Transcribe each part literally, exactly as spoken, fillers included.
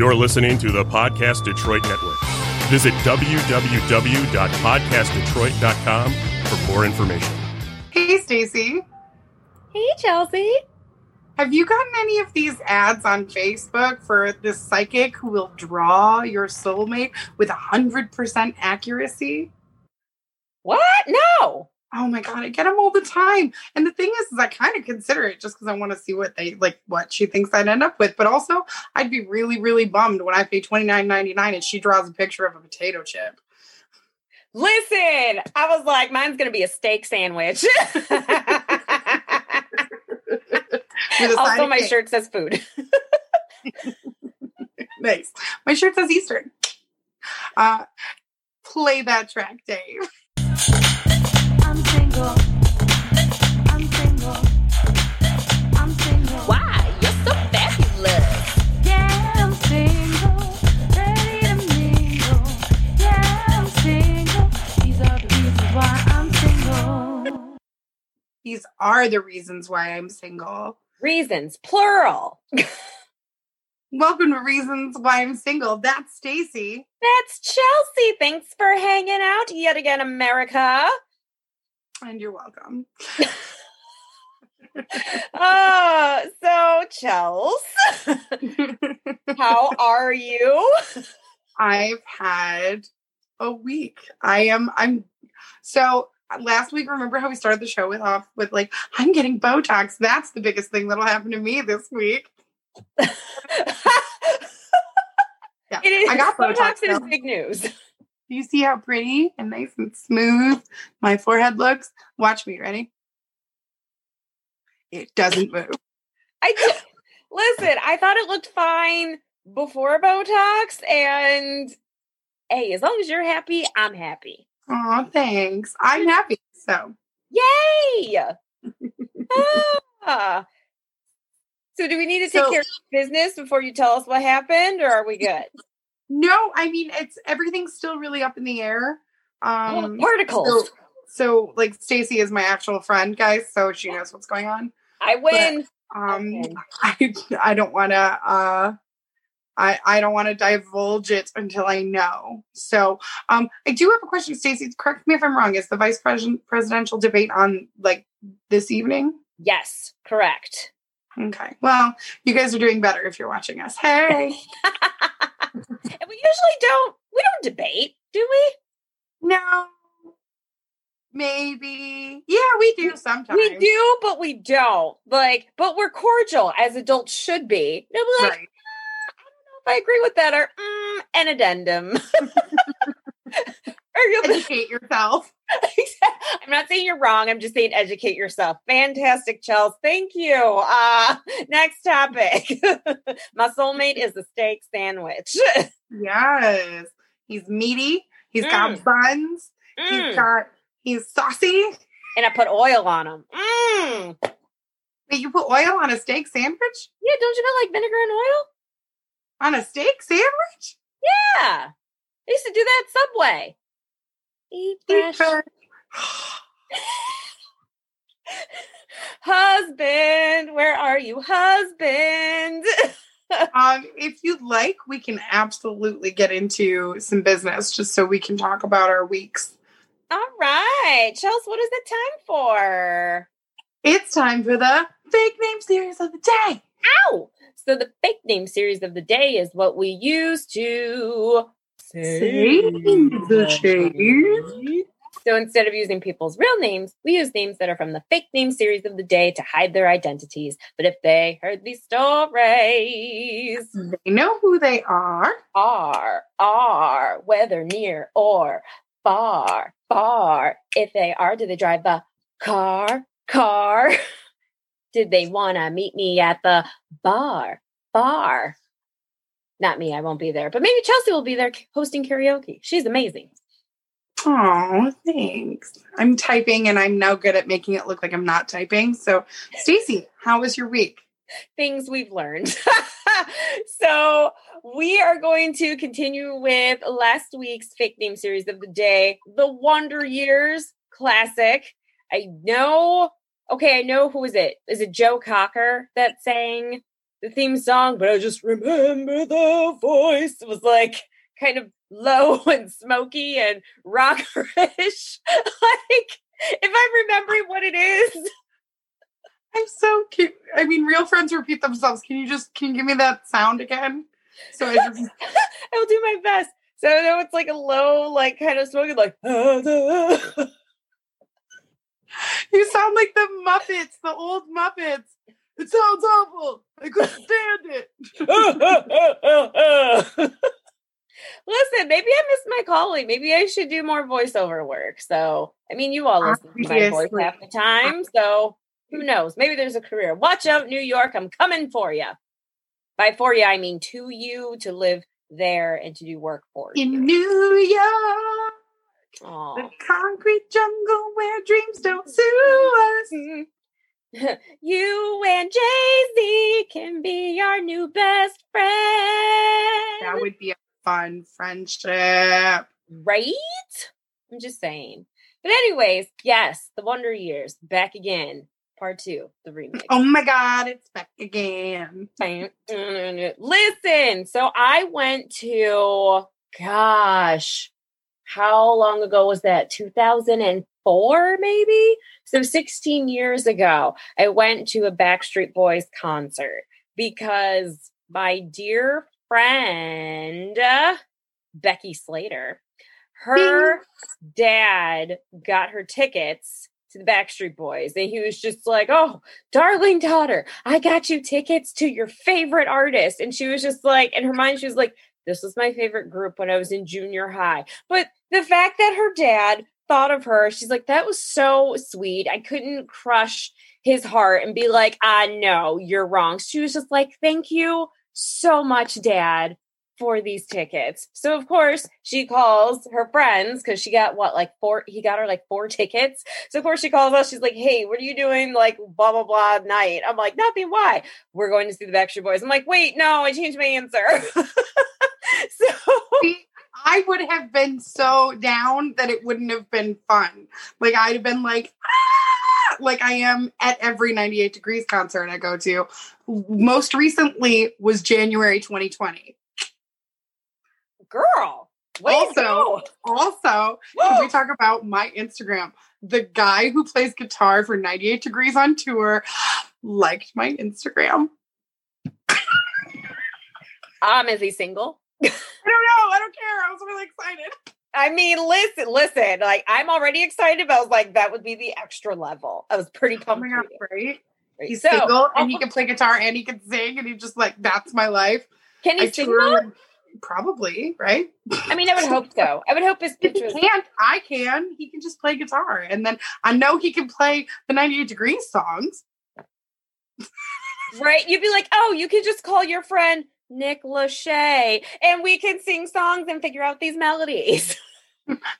You're listening to the Podcast Detroit Network. Visit w w w dot podcast detroit dot com for more information. Hey, Stacey. Hey, Chelsea. Have you gotten any of these ads on Facebook for this psychic who will draw your soulmate with one hundred percent accuracy? What? No. Oh, my God. I get them all the time. And the thing is, is I kind of consider it just because I want to see what they like, what she thinks I'd end up with. But also, I'd be really, really bummed when I pay twenty-nine ninety-nine and she draws a picture of a potato chip. Listen, I was like, mine's going to be a steak sandwich. Also, my shirt says food. Nice. My shirt says Eastern. Uh, play that track, Dave. I'm single. I'm single. I'm single. Why? You're so fabulous. Yeah, I'm single. Ready to mingle. Yeah, I'm single. These are the reasons why I'm single. These are the reasons why I'm single. Reasons, plural. Welcome to Reasons Why I'm Single. That's Stacey. That's Chelsea. Thanks for hanging out yet again, America. And you're welcome. Oh, so Chels, how are you? I've had a week. I am, I'm, so... Last week, remember how we started the show with off with like, I'm getting Botox. That's the biggest thing that'll happen to me this week. Yeah, it is, I got Botox. Botox is big news. Do you see how pretty and nice and smooth my forehead looks? Watch me. Ready? It doesn't move. I t- Listen, I thought it looked fine before Botox. And hey, as long as you're happy, I'm happy. Oh, thanks. I'm happy. So, yay! ah. So, do we need to take so, care of business before you tell us what happened, or are we good? No, I mean it's everything's still really up in the air. Um, oh, particles. So, so, like Stacey is my actual friend, guys, so she knows what's going on. I win. But, um, okay. I I don't want to. Uh, I, I don't want to divulge it until I know. So um, I do have a question, Stacey. Correct me if I'm wrong. Is the vice pres- presidential debate on like this evening? Yes, correct. Okay. Well, you guys are doing better if you're watching us. Hey. And we usually don't, we don't debate, do we? No. Maybe. Yeah, we do sometimes. We do, but we don't. Like, but we're cordial as adults should be. They'll be like, right. I agree with that. Or mm, an addendum. Or you'll educate yourself. I'm not saying you're wrong. I'm just saying educate yourself. Fantastic, Chels. Thank you. Uh, next topic. My soulmate is a steak sandwich. Yes, he's meaty. He's mm. got buns. Mm. He's got. He's saucy. And I put oil on him. Mm. Wait, you put oil on a steak sandwich? Yeah. Don't you put like vinegar and oil? On a steak sandwich? Yeah. They used to do that at Subway. Eat fresh. Eat fresh. Husband, where are you, husband? um, if you'd like, we can absolutely get into some business just so we can talk about our weeks. All right. Chels, what is it time for? It's time for the fake name series of the day. Ow! So the fake name series of the day is what we use to save the shade. So instead of using people's real names, we use names that are from the fake name series of the day to hide their identities. But if they heard these stories, they know who they are. Are, are, whether near or far, far. If they are, do they drive a car, car? Did they want to meet me at the bar? Bar. Not me. I won't be there. But maybe Chelsea will be there hosting karaoke. She's amazing. Oh, thanks. I'm typing and I'm now good at making it look like I'm not typing. So, Stacey, how was your week? Things we've learned. So we are going to continue with last week's fake name series of the day, The Wonder Years, classic. I know... Okay, I know, who is it? Is it Joe Cocker that sang the theme song, but I just remember the voice was like kind of low and smoky and rockerish. Like, if I'm remembering what it is. I'm so cute. I mean, real friends repeat themselves. Can you just, can you give me that sound again? So I just... I'll do my best. So now it's like a low, like kind of smoky, like. You sound like the Muppets, the old Muppets. It sounds awful. I couldn't stand it. Listen, maybe I missed my calling. Maybe I should do more voiceover work. So, I mean, you all listen to my voice half the time. So, who knows? Maybe there's a career. Watch out, New York. I'm coming for you. By for you, I mean to you, to live there and to do work for you. In New York. Aww. The concrete jungle where dreams don't sue us. You and Jay-Z can be our new best friend. That would be a fun friendship. Right? I'm just saying. But anyways, yes, The Wonder Years, back again. Part two, the remix. Oh my God, it's back again. Listen, so I went to, gosh, how long ago was that? two thousand four, maybe? So sixteen years ago, I went to a Backstreet Boys concert because my dear friend, uh, Becky Slater, her Bing. dad got her tickets to the Backstreet Boys. And he was just like, oh, darling daughter, I got you tickets to your favorite artist. And she was just like, in her mind, she was like, this was my favorite group when I was in junior high. But the fact that her dad thought of her, she's like, that was so sweet. I couldn't crush his heart and be like, ah, no, you're wrong. She was just like, thank you so much, Dad, for these tickets. So of course she calls her friends because she got what, like four, he got her like four tickets. So of course she calls us. She's like, hey, what are you doing? Like blah, blah, blah night. I'm like, nothing. Why? We're going to see the Backstreet Boys. I'm like, wait, no, I changed my answer. So I would have been so down that it wouldn't have been fun. Like I'd have been like, ah! Like I am at every ninety-eight Degrees concert I go to. Most recently was January twenty twenty. Girl. Also, also, if we talk about my Instagram, the guy who plays guitar for ninety-eight Degrees on tour liked my Instagram. Um, is he single? I don't know. I don't care. I was really excited. I mean, listen, listen, like I'm already excited, but I was like, that would be the extra level. I was pretty pumped. Oh my God, right? Right? He's so, single and he can play guitar and he can sing and he's just like, that's my life. Can he I sing toured- Probably, right? I mean, I would hope so. I would hope his picture is... can't. I can. He can just play guitar. And then I know he can play the ninety-eight Degrees songs. Right? You'd be like, oh, you can just call your friend Nick Lachey and we can sing songs and figure out these melodies.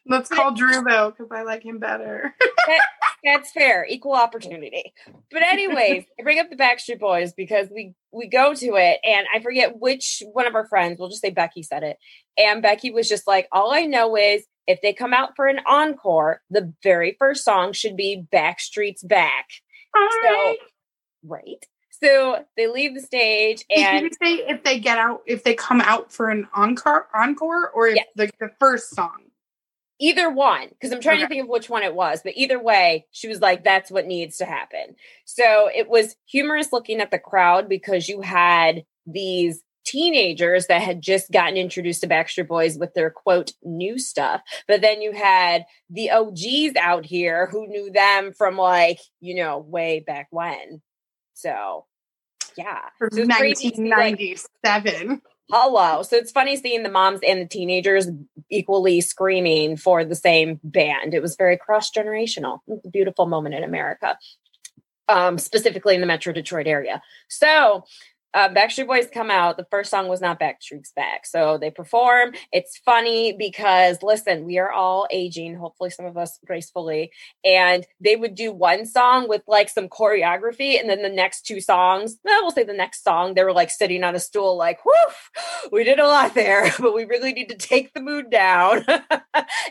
Let's call Drew, though, because I like him better. that, that's fair. Equal opportunity. But anyways, I bring up the Backstreet Boys because we, we go to it, and I forget which one of our friends, we'll just say Becky said it, and Becky was just like, all I know is if they come out for an encore, the very first song should be Backstreet's Back. Hi. So, right. So they leave the stage, and did you say if they get out, if they come out for an encore, encore, or if yes. the, the first song? Either one, because I'm trying okay. to think of which one it was, but either way, she was like, that's what needs to happen. So it was humorous looking at the crowd because you had these teenagers that had just gotten introduced to Backstreet Boys with their, quote, new stuff. But then you had the O Gs out here who knew them from, like, you know, way back when. So, yeah. From so nineteen ninety-seven. Like, hello. So it's funny seeing the moms and the teenagers equally screaming for the same band. It was very cross-generational. It was a beautiful moment in America, um, specifically in the Metro Detroit area. So uh, Backstreet Boys come out. The first song was not Backstreet's Back. So they perform. It's funny because, listen, we are all aging, hopefully some of us gracefully. And they would do one song with like some choreography. And then the next two songs, well, we'll say the next song, they were like sitting on a stool like, woof, we did a lot there, but we really need to take the mood down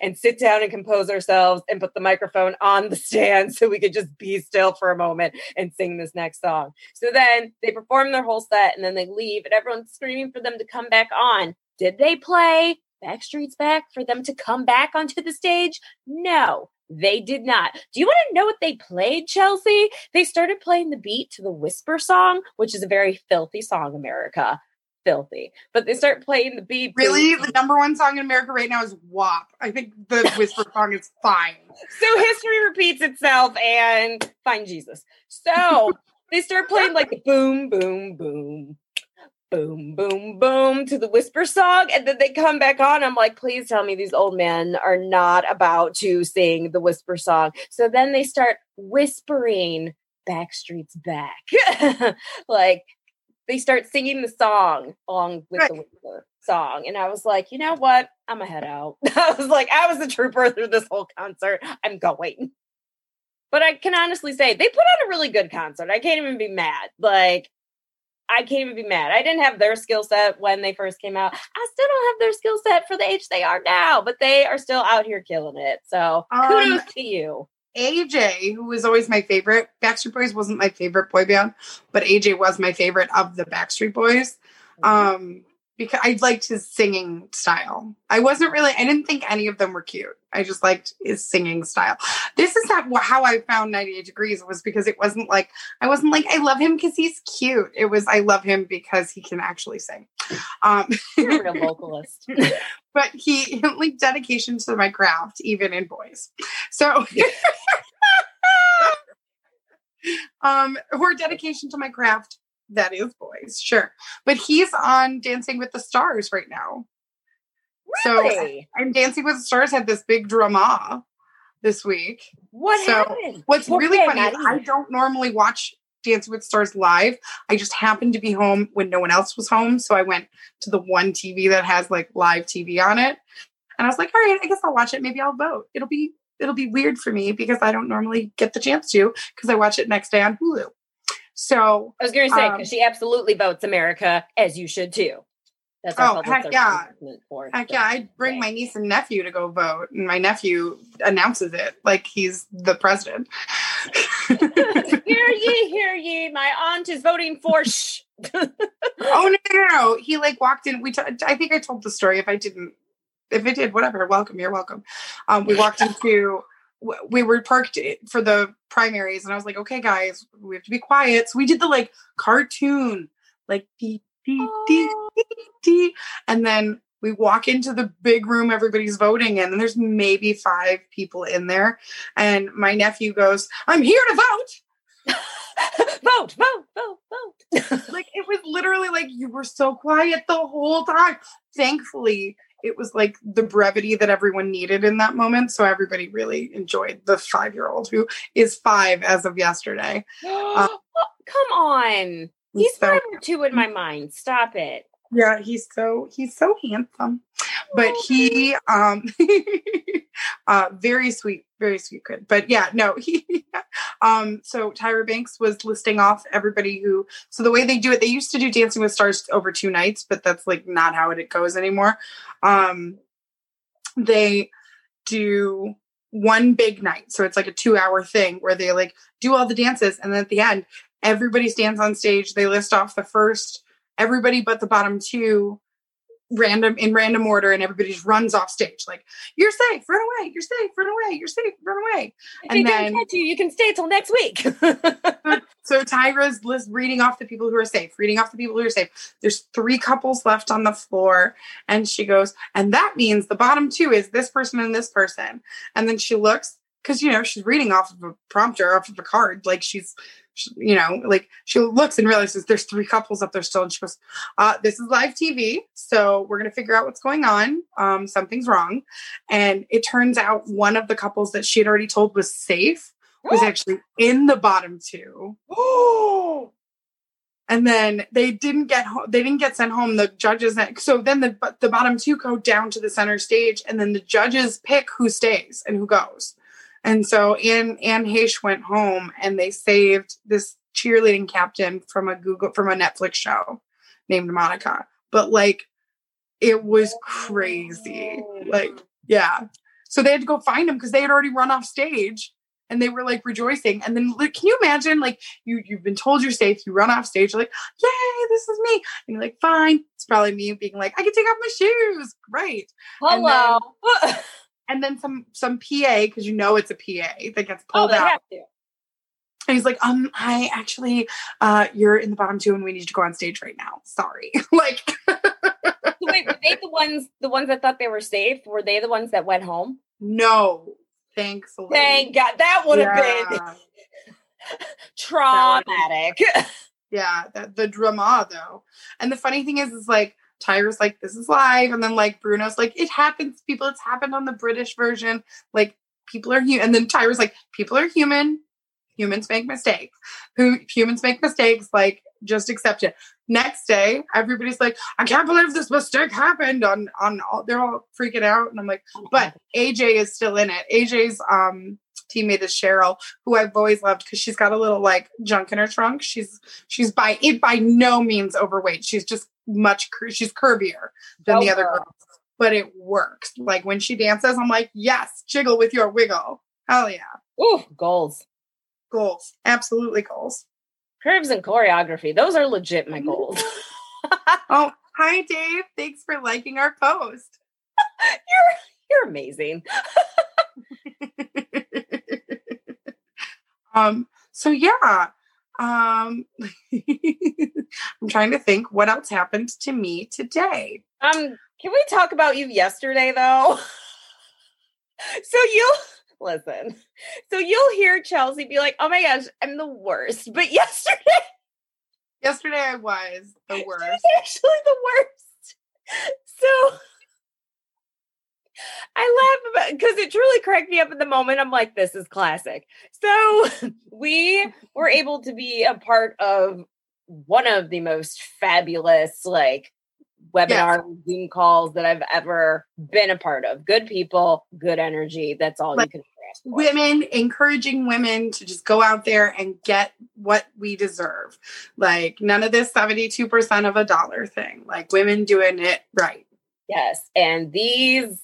and sit down and compose ourselves and put the microphone on the stand so we could just be still for a moment and sing this next song. So then they perform their whole set and then they leave and everyone's screaming for them to come back on. Did they play Backstreet's Back for them to come back onto the stage? No, they did not. Do you want to know what they played, Chelsea? They started playing the beat to the Whisper song, which is a very filthy song, America. Filthy. But they start playing the beat. Really? The number one song in America right now is W A P. I think the Whisper song is fine. So history repeats itself and find Jesus. So they start playing like the boom, boom, boom. Boom, boom, boom to the Whisper song. And then they come back on. I'm like, please tell me these old men are not about to sing the Whisper song. So then they start whispering Backstreet's Back. Like they start singing the song along with right. the Whisper song. And I was like, you know what? I'm going to head out. I was like, I was the trooper through this whole concert. I'm going. But I can honestly say they put on a really good concert. I can't even be mad. Like, I can't even be mad. I didn't have their skill set when they first came out. I still don't have their skill set for the age they are now, but they are still out here killing it. So kudos um, to you. A J, who was always my favorite. Backstreet Boys wasn't my favorite boy band, but A J was my favorite of the Backstreet Boys. Mm-hmm. Um, because I liked his singing style. I wasn't really, I didn't think any of them were cute. I just liked his singing style. This is not how I found ninety-eight Degrees, was because it wasn't like, I wasn't like, I love him because he's cute. It was, I love him because he can actually sing. Um, You're a real vocalist. But he, like, dedication to my craft, even in boys. So, um, or dedication to my craft, that is boys, sure. But he's on Dancing with the Stars right now. Really? So I'm Dancing with the Stars had this big drama this week. What so happened? What's okay, really funny is I don't normally watch Dancing with the Stars live. I just happened to be home when no one else was home. So I went to the one T V that has like live T V on it. And I was like, all right, I guess I'll watch it. Maybe I'll vote. It'll be it'll be weird for me because I don't normally get the chance to because I watch it next day on Hulu. So I was going to say, because um, she absolutely votes America, as you should too. That's oh, heck yeah. For, heck so. yeah. I bring my niece and nephew to go vote, and my nephew announces it like he's the president. Hear ye, hear ye. My aunt is voting for shh. oh, no, no, no. He like walked in. We, t- I think I told the story. If I didn't, if it did, whatever. Welcome. You're welcome. Um, we walked into, we were parked for the primaries, and I was like, okay, guys, we have to be quiet. So we did the like cartoon, like beep. And then we walk into the big room everybody's voting in, and there's maybe five people in there. And my nephew goes, I'm here to vote. vote, vote, vote, vote. Like, it was literally like, you were so quiet the whole time. Thankfully, it was like the brevity that everyone needed in that moment. So everybody really enjoyed the five-year-old who is five as of yesterday. um, Come on. He's so, five or two in my mind. Stop it. Yeah, he's so he's so handsome. But he um uh very sweet, very sweet kid. But yeah, no, he um so Tyra Banks was listing off everybody who so the way they do it, they used to do Dancing with Stars over two nights, but that's like not how it goes anymore. Um they do one big night. So it's like a two hour thing where they like do all the dances, and then at the end everybody stands on stage. They list off the first, everybody but the bottom two, random in random order, and everybody just runs off stage. Like, you're safe, run away. You're safe, run away. You're safe, run away. If and then catch you, you can stay till next week. so, so Tyra's list reading off the people who are safe, reading off the people who are safe. There's three couples left on the floor, and she goes, and that means the bottom two is this person and this person. And then she looks, because you know she's reading off of a prompter, off of a card, like she's. You know, like she looks and realizes there's three couples up there still. And she goes, uh, this is live T V. So we're going to figure out what's going on. Um, something's wrong. And it turns out one of the couples that she had already told was safe was actually in the bottom two. Oh, and then they didn't get, ho- they didn't get sent home. The judges. That- so then the, the bottom two go down to the center stage, and then the judges pick who stays and who goes. And so Ann, Ann Heche went home, and they saved this cheerleading captain from a Google, from a Netflix show named Monica. But like, it was crazy. Like, yeah. So they had to go find him because they had already run off stage. And they were like rejoicing. And then like, can you imagine, like you, you've been told you're safe. You run off stage. You're like, yay, this is me. And you're like, fine. It's probably me being like, I can take off my shoes. Right. Hello. And then, and then some, some P A, cause you know, it's a P A that gets pulled oh, out. And he's like, um, I actually, uh, you're in the bottom two and we need you to go on stage right now. Sorry. Like, wait, were they the ones, the ones that thought they were safe? Were they the ones that went home? No. Thankfully. Thank God. That would have yeah. been traumatic. Yeah. That, the drama though. And the funny thing is, is like, Tyra's like, this is live. And then like Bruno's like, it happens, people. It's happened on the British version. Like people are human. And then Tyra's like, people are human. Humans make mistakes. Who Humans make mistakes. Like just accept it. Next day, everybody's like, I can't believe this mistake happened on, on all, they're all freaking out. And I'm like, but A J is still in it. A J's um, teammate is Cheryl, who I've always loved because she's got a little like junk in her trunk. She's, she's by it, by no means overweight. She's just much, cur- she's curvier than oh, the other girls, but it works. Like when she dances, I'm like, yes, jiggle with your wiggle. Hell yeah. Ooh, goals, goals. Absolutely goals. Curves and choreography. Those are legit my goals. Oh, hi, Dave. Thanks for liking our post. you're you're amazing. um. So, yeah. Um. I'm trying to think what else happened to me today. Um. Can we talk about you yesterday, though? so, you... Listen, so you'll hear Chelsea be like, oh my gosh, I'm the worst. But yesterday, yesterday I was the worst. She was actually the worst. So I laugh about because it truly cracked me up at the moment. I'm like, this is classic. So we were able to be a part of one of the most fabulous, like, webinar, yes. Zoom calls that I've ever been a part of. Good people, good energy. That's all like you can ask for. Women, encouraging women to just go out there and get what we deserve. Like none of this seventy-two percent of a dollar thing, like women doing it right. Yes. And these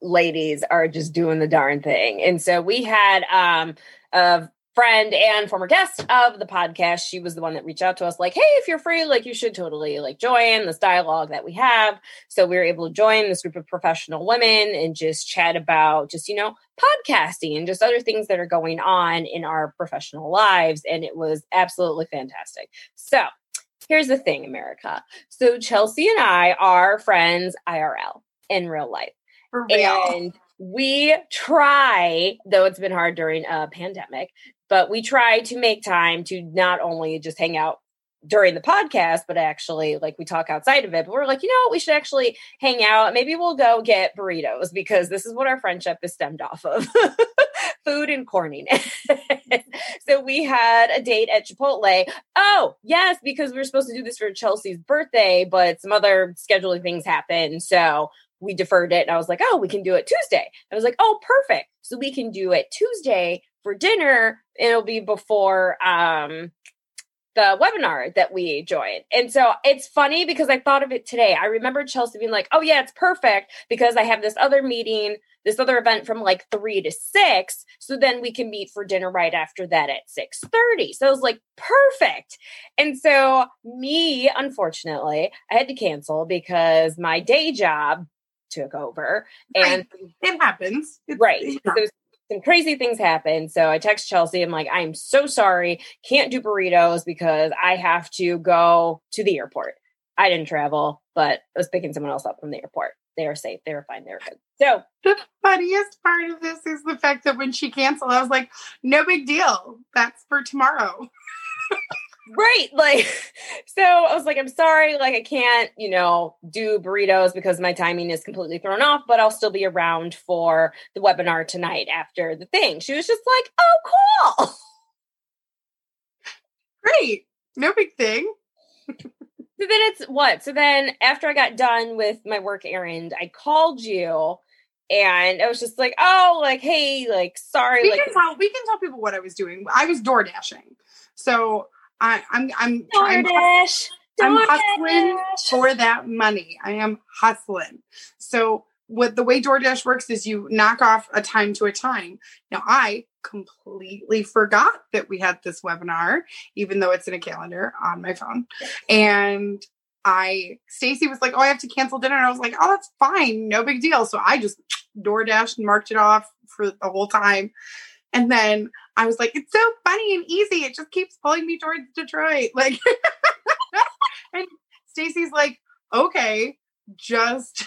ladies are just doing the darn thing. And so we had um, a friend and former guest of the podcast. She was the one that reached out to us like, hey, if you're free, like you should totally like join this dialogue that we have. So we were able to join this group of professional women and just chat about just, you know, podcasting and just other things that are going on in our professional lives. And it was absolutely fantastic. So here's the thing, America. So Chelsea and I are friends I R L in real life. For real. And we try, though it's been hard during a pandemic, but we try to make time to not only just hang out during the podcast, but actually like we talk outside of it, but we're like, you know what? We should actually hang out. Maybe we'll go get burritos because this is what our friendship is stemmed off of. Food and corniness. So we had a date at Chipotle. Oh yes. Because we were supposed to do this for Chelsea's birthday, but some other scheduling things happened. So we deferred it. And I was like, oh, we can do it Tuesday. I was like, oh, perfect. So we can do it Tuesday for dinner. It'll be before um, the webinar that we joined. And so it's funny because I thought of it today. I remember Chelsea being like, oh yeah, it's perfect because I have this other meeting, this other event from like three to six. So then we can meet for dinner right after that at six thirty. So I was like, perfect. And so me, unfortunately, I had to cancel because my day job took over. And right. It happens. It's, right. It happens. So some crazy things happened. So I text Chelsea. I'm like, I'm so sorry. Can't do burritos because I have to go to the airport. I didn't travel, but I was picking someone else up from the airport. They are safe. They are fine. They are good. So the funniest part of this is the fact that when she canceled, I was like, no big deal. That's for tomorrow. Right. Like, so I was like, I'm sorry. Like I can't, you know, do burritos because my timing is completely thrown off, but I'll still be around for the webinar tonight after the thing. She was just like, oh, cool. Great. No big thing. So then it's what? So then after I got done with my work errand, I called you and I was just like, oh, like, hey, like, sorry. We, like, can, tell, we can tell people what I was doing. I was door dashing. So I, I'm, I'm, I'm, DoorDash. I'm hustling DoorDash. For that money. I am hustling. So what the way DoorDash works is you knock off a time to a time. Now, I completely forgot that we had this webinar, even though it's in a calendar on my phone. And I, Stacy was like, oh, I have to cancel dinner. And I was like, oh, that's fine. No big deal. So I just DoorDashed and marked it off for the whole time. And then I was like, it's so funny and easy. It just keeps pulling me towards Detroit. Like, and Stacy's like, okay, just,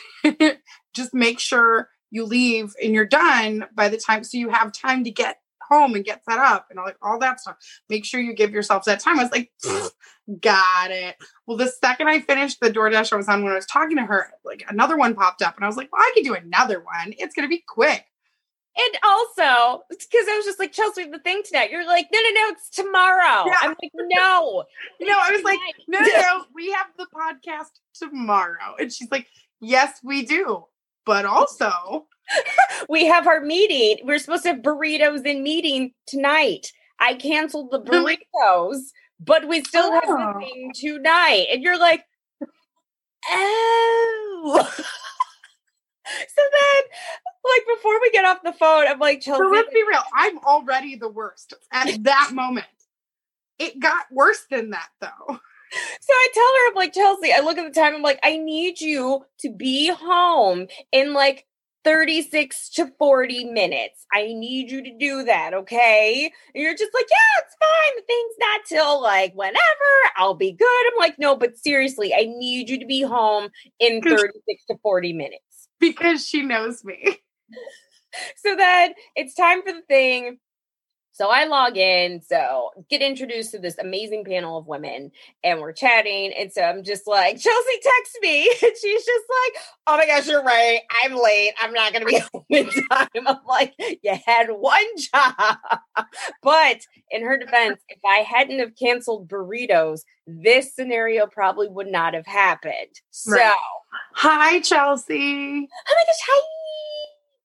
just make sure you leave and you're done by the time. So you have time to get home and get set up and all, like, all that stuff. Make sure you give yourself that time. I was like, got it. Well, the second I finished the DoorDash I was on, when I was talking to her, like another one popped up and I was like, well, I could do another one. It's going to be quick. And also, because I was just like, Chelsea, the thing tonight, you're like, no, no, no, it's tomorrow. Yeah. I'm like, no. No, I was tonight. like, no, no, no, we have the podcast tomorrow. And she's like, yes, we do. But also, we have our meeting. We're supposed to have burritos in meeting tonight. I canceled the burritos, but we still oh. have the thing tonight. And you're like, oh. So then, like, before we get off the phone, I'm like, Chelsea. So let's be real. I'm already the worst at that moment. It got worse than that, though. So I tell her, I'm like, Chelsea, I look at the time, I'm like, I need you to be home in like thirty-six to forty minutes. I need you to do that, okay? And you're just like, yeah, it's fine. The thing's not till like whenever. I'll be good. I'm like, no, but seriously, I need you to be home in thirty-six to forty minutes. Because she knows me. So then it's time for the thing. So I log in, so get introduced to this amazing panel of women, and we're chatting. And so I'm just like, Chelsea, text me. And she's just like, oh my gosh, you're right. I'm late. I'm not going to be home in time. I'm like, you had one job. But in her defense, if I hadn't have canceled burritos, this scenario probably would not have happened. So. Right. Hi, Chelsea. Oh my gosh, hi.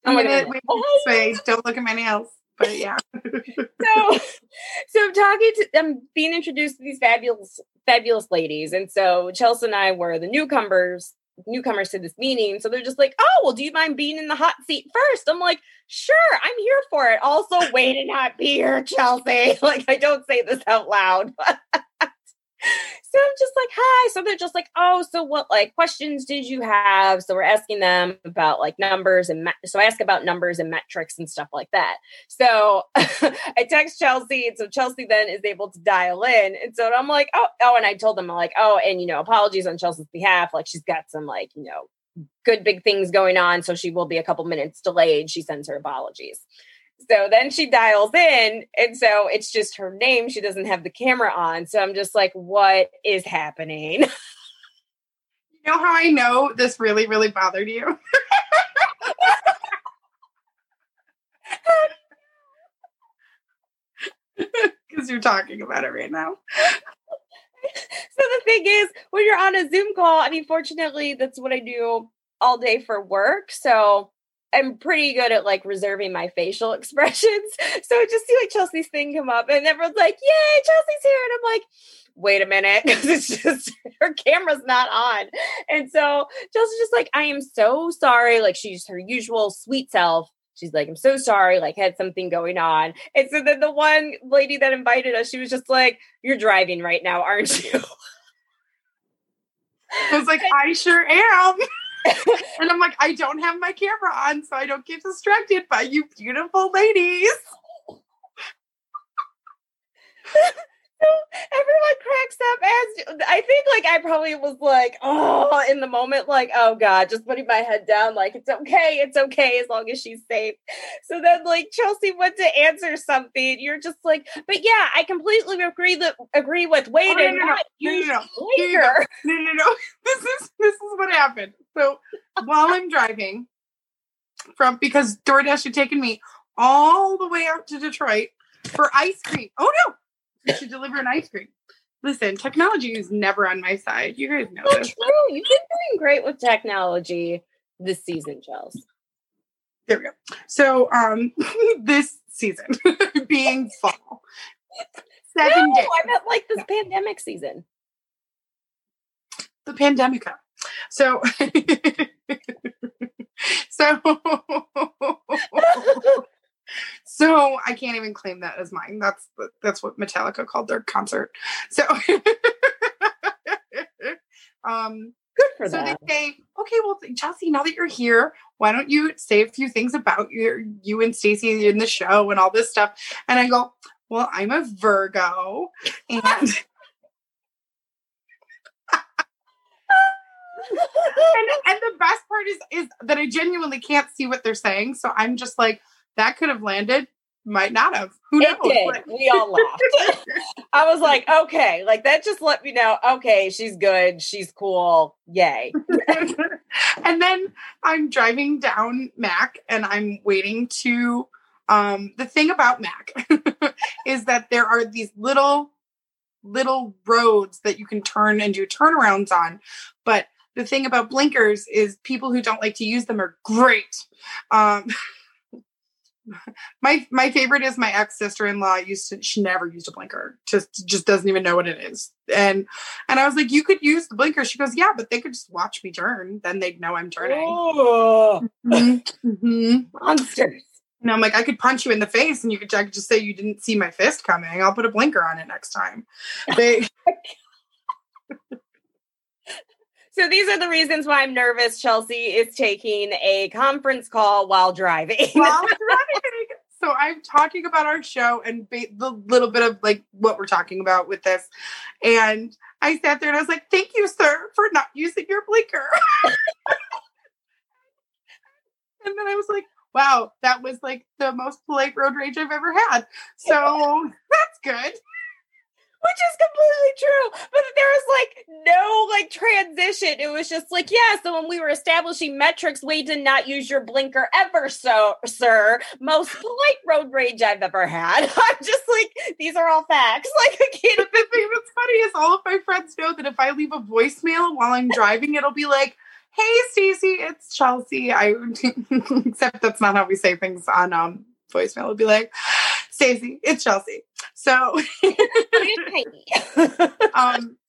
Oh my God. Wait, wait, wait. Don't look at my nails. But yeah. so, so I'm talking to, I'm being introduced to these fabulous, fabulous ladies. And so Chelsea and I were the newcomers, newcomers to this meeting. So they're just like, oh, well, do you mind being in the hot seat first? I'm like, sure, I'm here for it. Also, way to not be here, Chelsea. Like, I don't say this out loud. But so I'm just like, hi. So they're just like, oh, so what, like, questions did you have? So we're asking them about like numbers and, me- so I ask about numbers and metrics and stuff like that. So I text Chelsea. And so Chelsea then is able to dial in. And so I'm like, oh, oh, and I told them, I'm like, oh, and, you know, apologies on Chelsea's behalf. Like, she's got some, like, you know, good big things going on. So she will be a couple minutes delayed. She sends her apologies. So then she dials in, and so it's just her name. She doesn't have the camera on. So I'm just like, what is happening? You know how I know this really, really bothered you? Because you're talking about it right now. So the thing is, when you're on a Zoom call, I mean, fortunately, that's what I do all day for work. So I'm pretty good at like reserving my facial expressions. So I just see like Chelsea's thing come up and everyone's like, yay, Chelsea's here. And I'm like, wait a minute. Cause it's just, her camera's not on. And so Chelsea's just like, I am so sorry. Like, she's her usual sweet self. She's like, I'm so sorry. Like, had something going on. And so then the one lady that invited us, she was just like, you're driving right now, aren't you? I was like, I sure am. And I'm like, I don't have my camera on, so I don't get distracted by you beautiful ladies. So everyone cracks up. As I think, like, I probably was like, oh, in the moment, like, oh God, just putting my head down, like, it's okay, it's okay, as long as she's safe. So then, like, Chelsea went to answer something. You're just like, but yeah, I completely agree that agree with waiting. Oh, no, no, no, no, no, no, no, no. This is this is what happened. So while I'm driving from, because DoorDash had taken me all the way out to Detroit for ice cream. Oh no. To deliver an ice cream. Listen, technology is never on my side. You guys know this. True. You've been doing great with technology this season, Chels. There we go. So, um, this season being fall, seven no, days. I meant like this yeah. pandemic season. The pandemica. So, So, so I can't even claim that as mine. That's that's what Metallica called their concert. So, um, good for them. So they say, okay, well, Chelsea, now that you're here, why don't you say a few things about your you and Stacey in the show and all this stuff? And I go, well, I'm a Virgo, and. And, and the best part is is that I genuinely can't see what they're saying. So I'm just like, that could have landed, might not have. Who knows? It did. We all laughed. I was like, okay, like that just let me know, okay, she's good, she's cool, yay. And then I'm driving down Mac and I'm waiting to, um, the thing about Mac is that there are these little, little roads that you can turn and do turnarounds on. But the thing about blinkers is people who don't like to use them are great. Um, my my favorite is my ex-sister-in-law used to, she never used a blinker. Just just doesn't even know what it is. And and I was like, you could use the blinker. She goes, yeah, but they could just watch me turn. Then they'd know I'm turning. Oh. Mm-hmm. Mm-hmm. Monsters. And I'm like, I could punch you in the face and you could, I could just say you didn't see my fist coming. I'll put a blinker on it next time. They... So these are the reasons why I'm nervous. Chelsea is taking a conference call while driving. While driving. So I'm talking about our show and ba- the little bit of like what we're talking about with this. And I sat there and I was like, thank you, sir, for not using your blinker. And then I was like, wow, that was like the most polite road rage I've ever had. So that's good. Which is completely true, but there was like no like transition. It was just like, yeah, so when we were establishing metrics, we did not use your blinker ever, so sir. Most polite road rage I've ever had. I'm just like, these are all facts. Like, I can't. But the thing that's funny is all of my friends know that if I leave a voicemail while I'm driving, it'll be like, hey, Stacey, it's Chelsea. I Except that's not how we say things on um, voicemail. It'll be like, Stacey, it's Chelsea. So, um,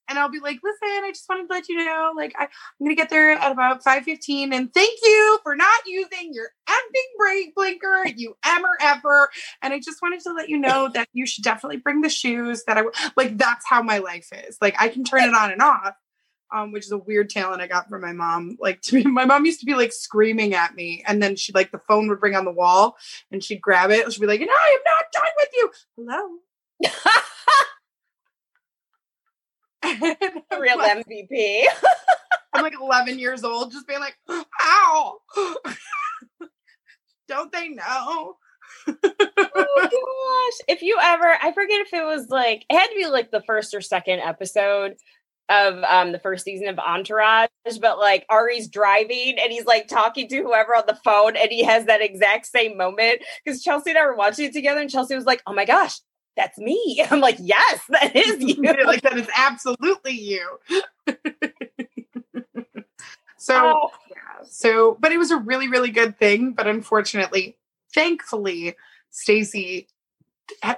and I'll be like, listen, I just wanted to let you know, like, I, I'm going to get there at about five fifteen and thank you for not using your effing brake blinker, you emmer ever. And I just wanted to let you know that you should definitely bring the shoes that I, w-. like, that's how my life is. Like, I can turn it on and off, um, which is a weird talent I got from my mom. Like, to me, my mom used to be like screaming at me. And then she'd like, the phone would ring on the wall and she'd grab it. She'd be like, no, I am not done with you. Hello. Real like, M V P. I'm like eleven years old, just being like, ow. Don't they know? Oh gosh. If you ever, I forget if it was like, it had to be like the first or second episode of um, the first season of Entourage, but like Ari's driving and he's like talking to whoever on the phone and he has that exact same moment because Chelsea and I were watching it together and Chelsea was like, oh my gosh, that's me. I'm like, yes, that is you. Like, that is absolutely you. So, oh. yeah, so, but it was a really, really good thing. But unfortunately, thankfully, Stacey,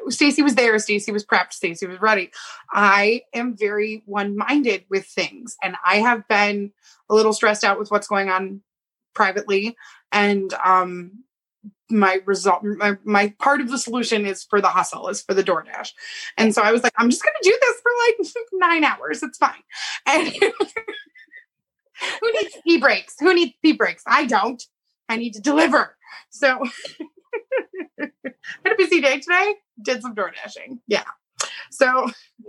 Stacey was there. Stacey was prepped. Stacey was ready. I am very one-minded with things. And I have been a little stressed out with what's going on privately. And, um, my result, my, my part of the solution is for the hustle, is for the DoorDash. And so I was like, I'm just going to do this for like nine hours. It's fine. And who needs pee breaks? Who needs pee breaks? I don't. I need to deliver. So had a busy day today. Did some DoorDashing. Yeah. So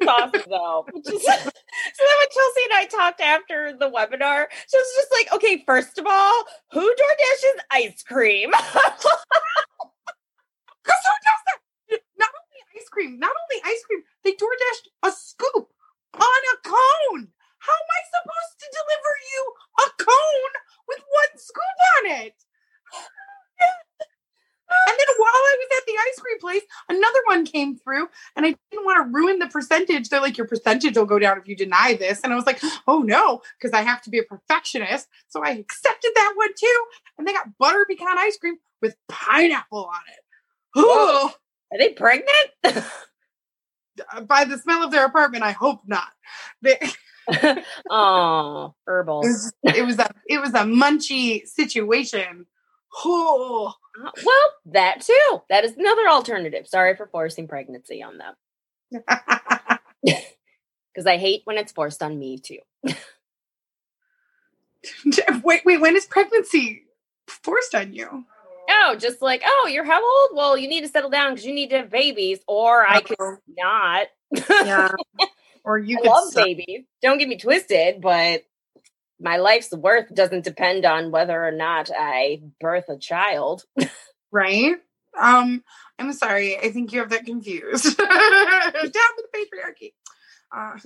awesome, though. Just, so then when Chelsea and I talked after the webinar, she was just like, okay, first of all, who DoorDashes ice cream? Because who does that? Not only ice cream, not only ice cream, they DoorDashed a scoop on a cone. How am I supposed to deliver you a cone with one scoop on it? And then while I was at the ice cream place, another one came through and I didn't want to ruin the percentage. They're like, your percentage will go down if you deny this. And I was like, oh no, because I have to be a perfectionist. So I accepted that one too. And they got butter pecan ice cream with pineapple on it. Whoa. Are they pregnant? By the smell of their apartment, I hope not. They- oh, herbals. It was, it was a, it was a munchy situation. Oh. Well, that too. That is another alternative. Sorry for forcing pregnancy on them. Because I hate when it's forced on me too. wait, wait, when is pregnancy forced on you? Oh, just like, oh, you're how old? Well, you need to settle down because you need to have babies, or I could not. Yeah. Or you I could love suck. Babies. Don't get me twisted, but my life's worth doesn't depend on whether or not I birth a child. Right? Um, I'm sorry. I think you have that confused. Down with the patriarchy. Uh.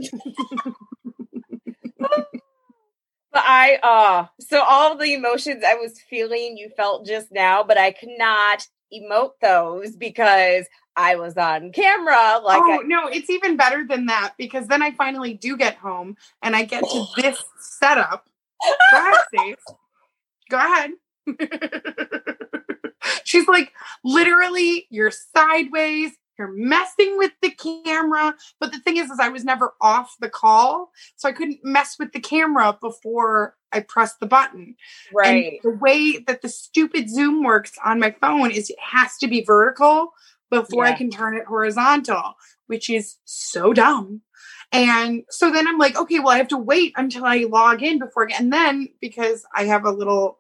But I, uh, so all the emotions I was feeling, you felt just now, but I could not emote those because I was on camera. Like, oh, I- no, it's even better than that, because then I finally do get home and I get to this setup. Go ahead, Steve. Go ahead. She's like, literally, you're sideways. You're messing with the camera. But the thing is, is I was never off the call. So I couldn't mess with the camera before I pressed the button. Right. And the way that the stupid Zoom works on my phone is it has to be vertical before yeah. I can turn it horizontal, which is so dumb. And so then I'm like, okay, well, I have to wait until I log in before. I- and then because I have a little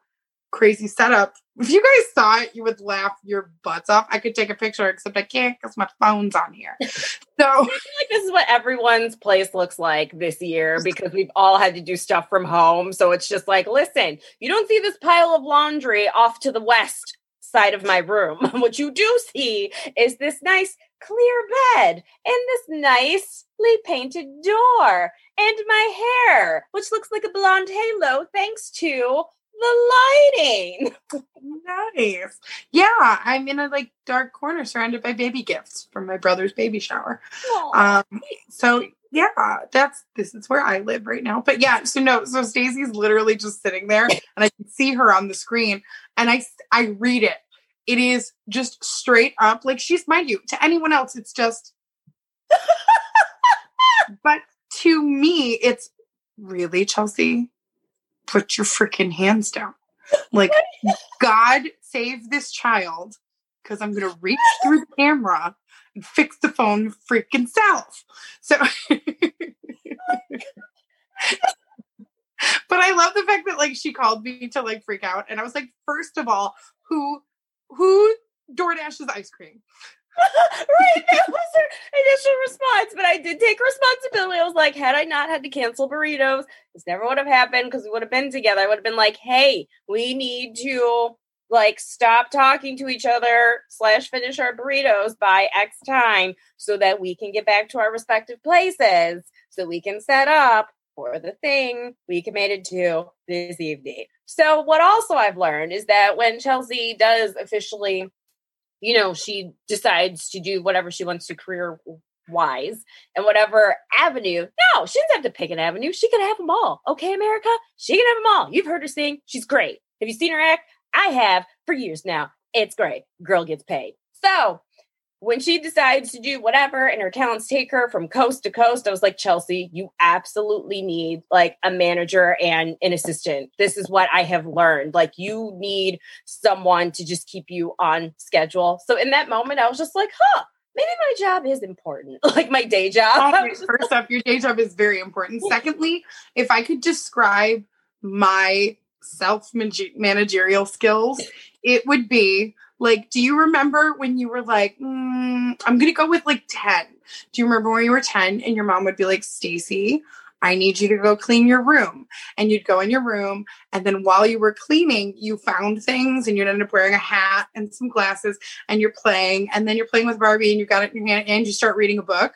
crazy setup. If you guys saw it, you would laugh your butts off. I could take a picture, except I can't because my phone's on here. So I feel like this is what everyone's place looks like this year, because we've all had to do stuff from home. So it's just like, listen, you don't see this pile of laundry off to the west side of my room. What you do see is this nice clear bed and this nicely painted door and my hair, which looks like a blonde halo thanks to the lighting. Nice. Yeah, I'm in a like dark corner surrounded by baby gifts from my brother's baby shower. Aww. Um so yeah, that's this is where I live right now. But yeah, so no, so Stacey's literally just sitting there and I can see her on the screen and I I read it. It is just straight up like she's mind you, to anyone else it's just but to me it's really Chelsea. Put your freaking hands down. Like, God save this child because I'm going to reach through the camera and fix the phone freaking self. So, but I love the fact that like she called me to like freak out. And I was like, first of all, who, who DoorDashes ice cream? Right, that was her initial response, but I did take responsibility. I was like, had I not had to cancel burritos, this never would have happened because we would have been together. I would have been like, hey, we need to like stop talking to each other slash finish our burritos by X time so that we can get back to our respective places so we can set up for the thing we committed to this evening. So what also I've learned is that when Chelsea does officially, you know, she decides to do whatever she wants to career-wise and whatever avenue. No, she doesn't have to pick an avenue. She can have them all. Okay, America? She can have them all. You've heard her sing. She's great. Have you seen her act? I have for years now. It's great. Girl gets paid. So when she decides to do whatever and her talents take her from coast to coast, I was like, Chelsea, you absolutely need like a manager and an assistant. This is what I have learned. Like you need someone to just keep you on schedule. So in that moment, I was just like, huh, maybe my job is important. Like my day job. Oh, first off, your day job is very important. Secondly, if I could describe my self-managerial skills, it would be like, do you remember when you were like, mm, I'm going to go with like ten. Do you remember when you were ten and your mom would be like, Stacey, I need you to go clean your room. And you'd go in your room. And then while you were cleaning, you found things and you'd end up wearing a hat and some glasses and you're playing. And then you're playing with Barbie and you got it in your hand and you start reading a book.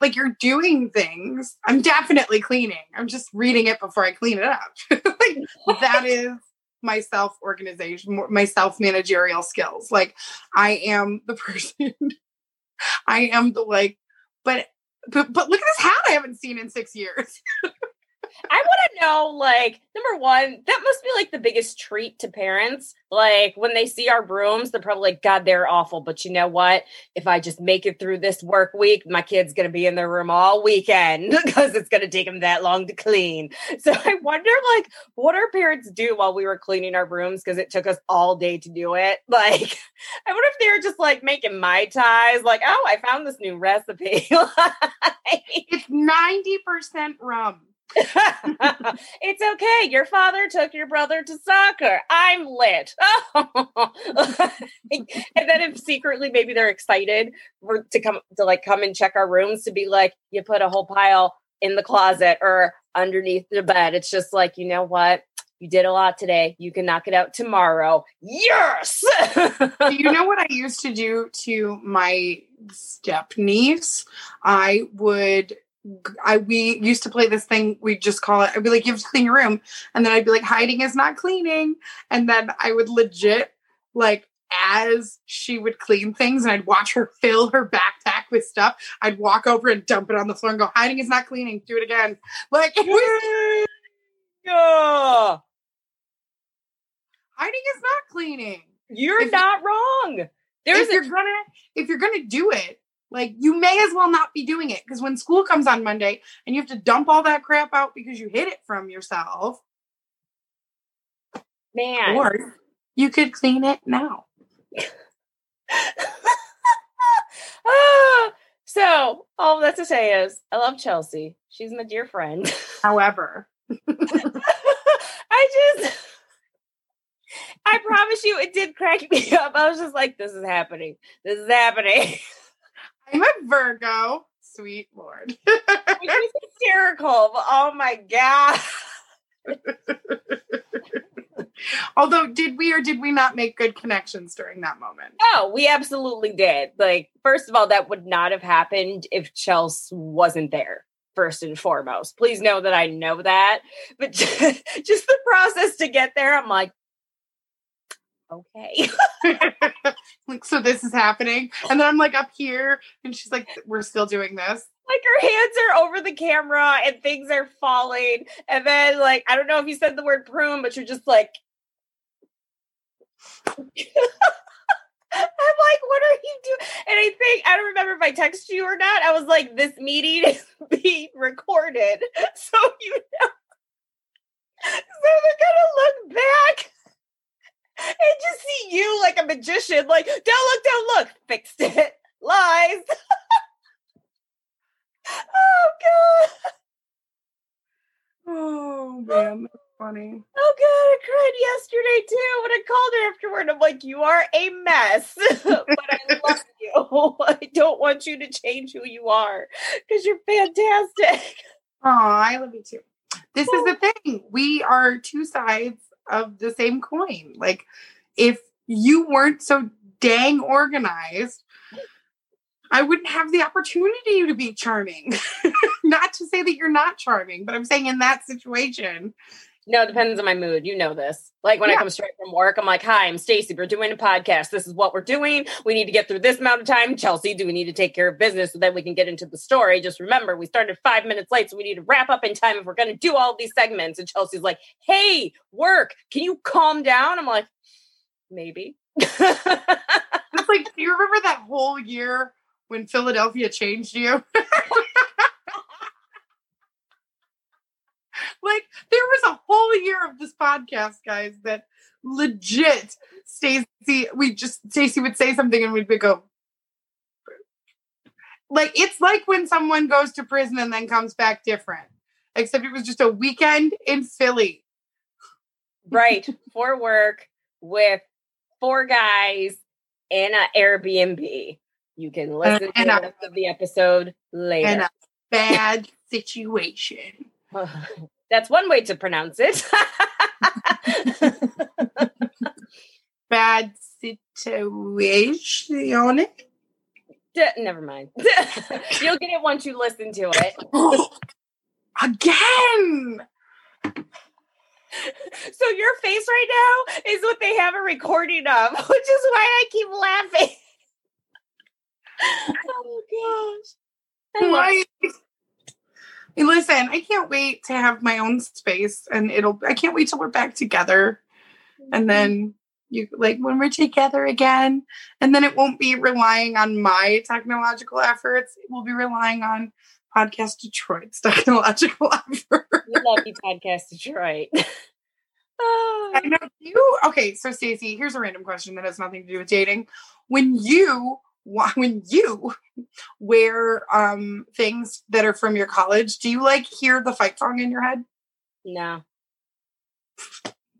Like you're doing things. I'm definitely cleaning. I'm just reading it before I clean it up. Like that is my self-organization, my self-managerial skills. Like I am the person, I am the like, but, but, but look at this hat I haven't seen in six years. I want to know, like, number one, that must be like the biggest treat to parents. Like when they see our brooms, they're probably like, God, they're awful. But you know what? If I just make it through this work week, my kid's going to be in their room all weekend because it's going to take them that long to clean. So I wonder, like, what our parents do while we were cleaning our brooms because it took us all day to do it. Like, I wonder if they were just like making Mai Tais, like, oh, I found this new recipe. Like, it's ninety percent rum. It's okay. Your father took your brother to soccer. I'm lit. Oh. And then if secretly maybe they're excited for, to come to like come and check our rooms to be like, you put a whole pile in the closet or underneath the bed. It's just like, you know what? You did a lot today. You can knock it out tomorrow. Yes. Do you know what I used to do to my step niece? I would I we used to play this thing. We just call it. I'd be like, "You have to clean your room," and then I'd be like, "Hiding is not cleaning." And then I would legit, like, as she would clean things, and I'd watch her fill her backpack with stuff. I'd walk over and dump it on the floor and go, "Hiding is not cleaning." Do it again. Like, yeah. Hiding is not cleaning. You're if, not wrong. There's if a- you're gonna if you're gonna do it. Like, you may as well not be doing it, because when school comes on Monday and you have to dump all that crap out because you hid it from yourself, man, or you could clean it now. Oh, so all that's to say is I love Chelsea. She's my dear friend. However, I just, I promise you it did crack me up. I was just like, this is happening. This is happening. I'm a Virgo. Sweet Lord. It's hysterical. But oh my God. Although, did we or did we not make good connections during that moment? Oh, we absolutely did. Like, first of all, that would not have happened if Chelsea wasn't there. First and foremost, please know that I know that. But just, just the process to get there, I'm like, okay. Like, so this is happening, and then I'm like up here and she's like, we're still doing this, like her hands are over the camera and things are falling, and then, like, I don't know if you said the word prune, but you're just like I'm like, what are you doing? And I think I don't remember if I texted you or not. I was like, this meeting is being recorded, so you know, so they're gonna look back and just see you like a magician, like, don't look, don't look. Fixed it. Lies. Oh, God. Oh, man, that's funny. Oh, God, I cried yesterday, too, when I called her afterward. I'm like, you are a mess, but I love you. I don't want you to change who you are, because you're fantastic. Oh, I love you, too. This oh. is the thing. We are two sides of the same coin. Like, if you weren't so dang organized, I wouldn't have the opportunity to be charming. Not to say that you're not charming, but I'm saying in that situation. No, it depends on my mood. You know this. Like, when yeah. I come straight from work, I'm like, hi, I'm Stacey. We're doing a podcast. This is what we're doing. We need to get through this amount of time. Chelsea, do we need to take care of business so that we can get into the story? Just remember, we started five minutes late, so we need to wrap up in time if we're going to do all these segments. And Chelsea's like, hey, work, can you calm down? I'm like, maybe. It's like, do you remember that whole year when Philadelphia changed you? Like, there was a whole year of this podcast, guys, that legit Stacey, we just, Stacey would say something and we'd go, like, it's like when someone goes to prison and then comes back different, except it was just a weekend in Philly. Right. For work with four guys in an Airbnb. You can listen and to and the rest of the episode later. And a bad situation. That's one way to pronounce it. Bad situation. D- Never mind. You'll get it once you listen to it. Again. So your face right now is what they have a recording of, which is why I keep laughing. Oh, gosh. Why? Listen, I can't wait to have my own space, and it'll, I can't wait till we're back together. And then you like when we're together again, and then it won't be relying on my technological efforts. It will be relying on Podcast Detroit's technological efforts. We love you, Podcast Detroit. Oh. I know you. Okay. So Stacey, here's a random question that has nothing to do with dating. When you, when you wear um, things that are from your college, do you like hear the fight song in your head? No.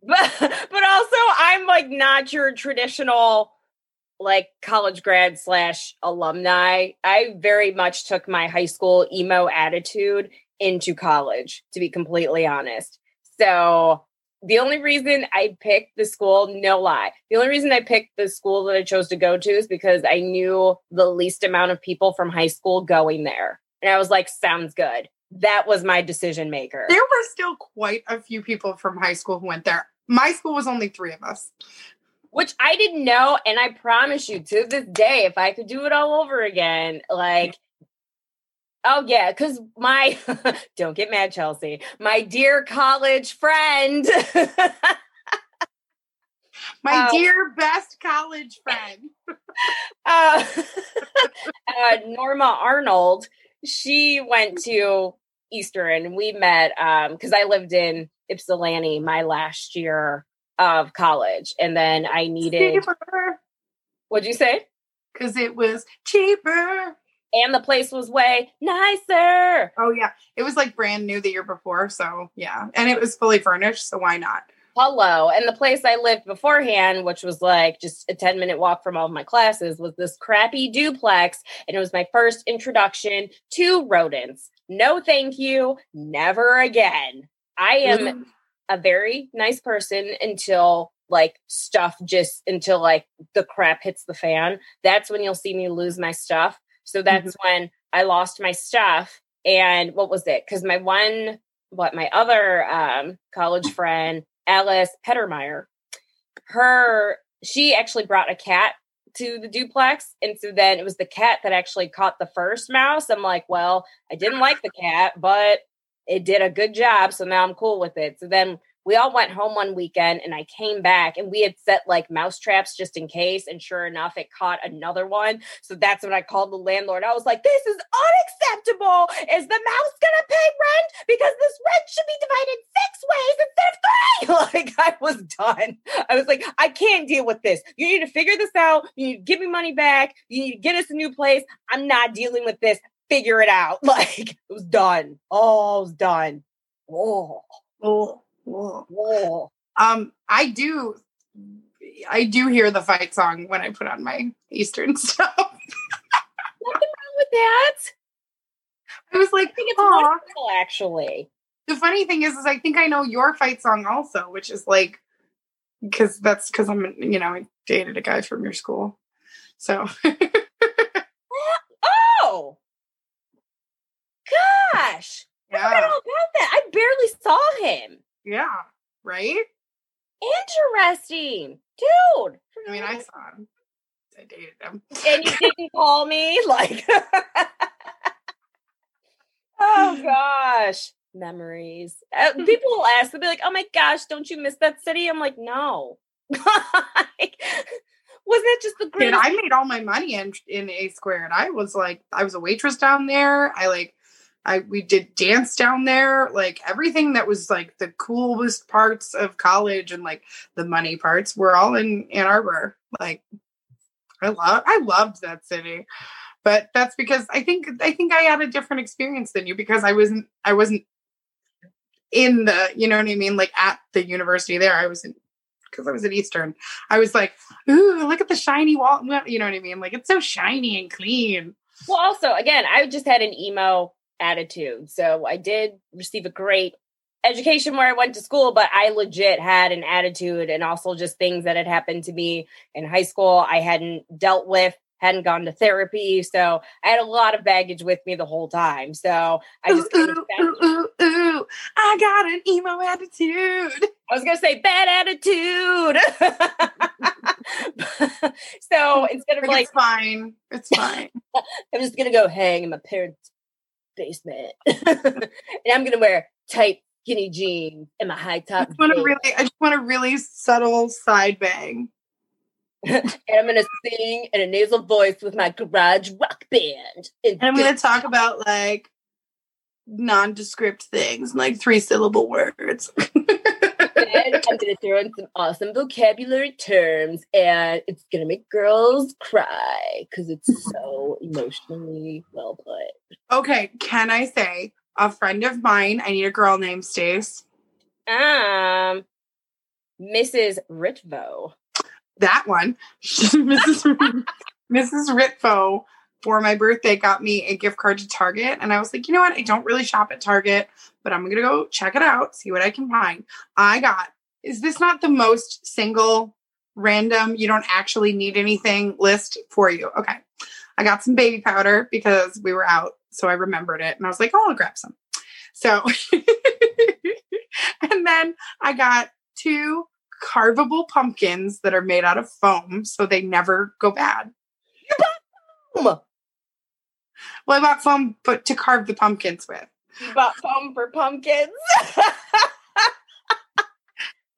But, but also I'm like not your traditional like college grad slash alumni. I very much took my high school emo attitude into college, to be completely honest. So the only reason I picked the school, no lie, the only reason I picked the school that I chose to go to is because I knew the least amount of people from high school going there. And I was like, sounds good. That was my decision maker. There were still quite a few people from high school who went there. My school was only three of us. Which I didn't know. And I promise you to this day, if I could do it all over again, like, oh yeah. Cause my, don't get mad, Chelsea, my dear college friend, my um, dear best college friend, uh, uh, Norma Arnold, she went to Eastern and we met, um, cause I lived in Ypsilanti my last year of college. And then I needed, cheaper. What'd you say? Cause it was cheaper. And the place was way nicer. Oh yeah. It was like brand new the year before. So yeah. And it was fully furnished. So why not? Hello. And the place I lived beforehand, which was like just a ten minute walk from all of my classes, was this crappy duplex. And it was my first introduction to rodents. No, thank you. Never again. I am mm-hmm. a very nice person until like stuff just until like the crap hits the fan. That's when you'll see me lose my stuff. So that's mm-hmm. when I lost my stuff. And what was it? Because my one, what my other um, college friend, Alice Pettermeyer, her, she actually brought a cat to the duplex. And so then it was the cat that actually caught the first mouse. I'm like, well, I didn't like the cat, but it did a good job. So now I'm cool with it. So then we all went home one weekend and I came back and we had set like mouse traps just in case. And sure enough, it caught another one. So that's when I called the landlord. I was like, this is unacceptable. Is the mouse going to pay rent? Because this rent should be divided six ways instead of three. Like I was done. I was like, I can't deal with this. You need to figure this out. You need to give me money back. You need to get us a new place. I'm not dealing with this. Figure it out. Like it was done. Oh, it was done. Oh, oh. Whoa. Um, I do, I do hear the fight song when I put on my Eastern stuff. Nothing wrong with that. I was like, I think it's wonderful, actually. The funny thing is, is I think I know your fight song also, which is like, because that's because I'm, you know, I dated a guy from your school, so. Oh, gosh! Yeah. I forgot all about that. I barely saw him. Yeah, right? Interesting. Dude. I mean, I saw him. I dated him. And you didn't call me? Like, oh gosh. Memories. Uh, people will ask, they'll be like, oh my gosh, don't you miss that city? I'm like, no. Like, wasn't it just the greatest? And I made all my money in, in A Squared. I was like, I was a waitress down there. I like, I, we did dance down there, like everything that was like the coolest parts of college and like the money parts were all in Ann Arbor. Like I love, I loved that city, but that's because I think, I think I had a different experience than you because I wasn't, I wasn't in the, you know what I mean? Like at the university there, I was in, cause I was at Eastern. I was like, ooh, look at the shiny wall. You know what I mean? Like it's so shiny and clean. Well, also again, I just had an emo attitude. So I did receive a great education where I went to school, but I legit had an attitude and also just things that had happened to me in high school I hadn't dealt with, hadn't gone to therapy. So I had a lot of baggage with me the whole time. So I just ooh, ooh, ooh, ooh, ooh. I got an emo attitude. I was going to say bad attitude. So instead of like, like it's fine, it's fine. I'm just going to go hang in my parents' basement. And I'm going to wear tight skinny jeans and my high top. I just want to really, I just want a really subtle side bang. And I'm going to sing in a nasal voice with my garage rock band. And, and I'm going to talk about like nondescript things, like three syllable words. And I'm going to throw in some awesome vocabulary terms, and it's going to make girls cry because it's so emotionally well put. Okay, can I say a friend of mine? I need a girl named Stace. Um, Missus Ritvo. That one, Missus Missus Ritvo, for my birthday, got me a gift card to Target. And I was like, you know what? I don't really shop at Target, but I'm going to go check it out, see what I can find. I got, is this not the most single, random, you don't actually need anything list for you? Okay. I got some baby powder because we were out. So I remembered it. And I was like, oh, I'll grab some. So, and then I got two carvable pumpkins that are made out of foam, so they never go bad. You bought foam? Well, I bought foam, but to carve the pumpkins with. You bought foam for pumpkins?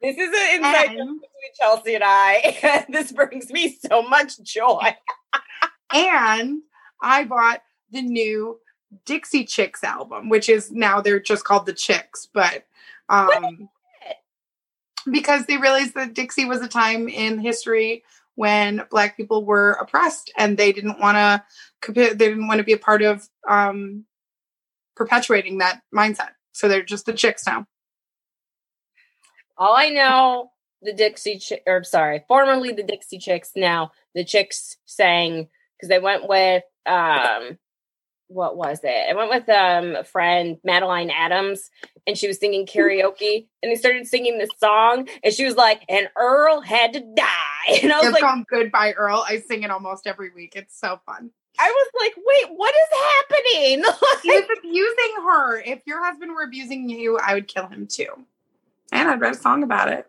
This is an inside joke between Chelsea and I. This brings me so much joy. And I bought the new Dixie Chicks album, which is now they're just called The Chicks, but um because they realized that Dixie was a time in history when Black people were oppressed, and they didn't want to. They didn't want to be a part of um, perpetuating that mindset. So they're just the Chicks now. All I know, the Dixie, Ch- or sorry, formerly the Dixie Chicks, now the Chicks sang, because they went with um, what was it? I went with um, a friend, Madeline Adams. And she was singing karaoke, and they started singing this song, and she was like, "And Earl had to die." And I was it's like, called "Goodbye Earl." I sing it almost every week. It's so fun. I was like, "Wait, what is happening?" Like, he was abusing her. If your husband were abusing you, I would kill him too. And I'd write a song about it.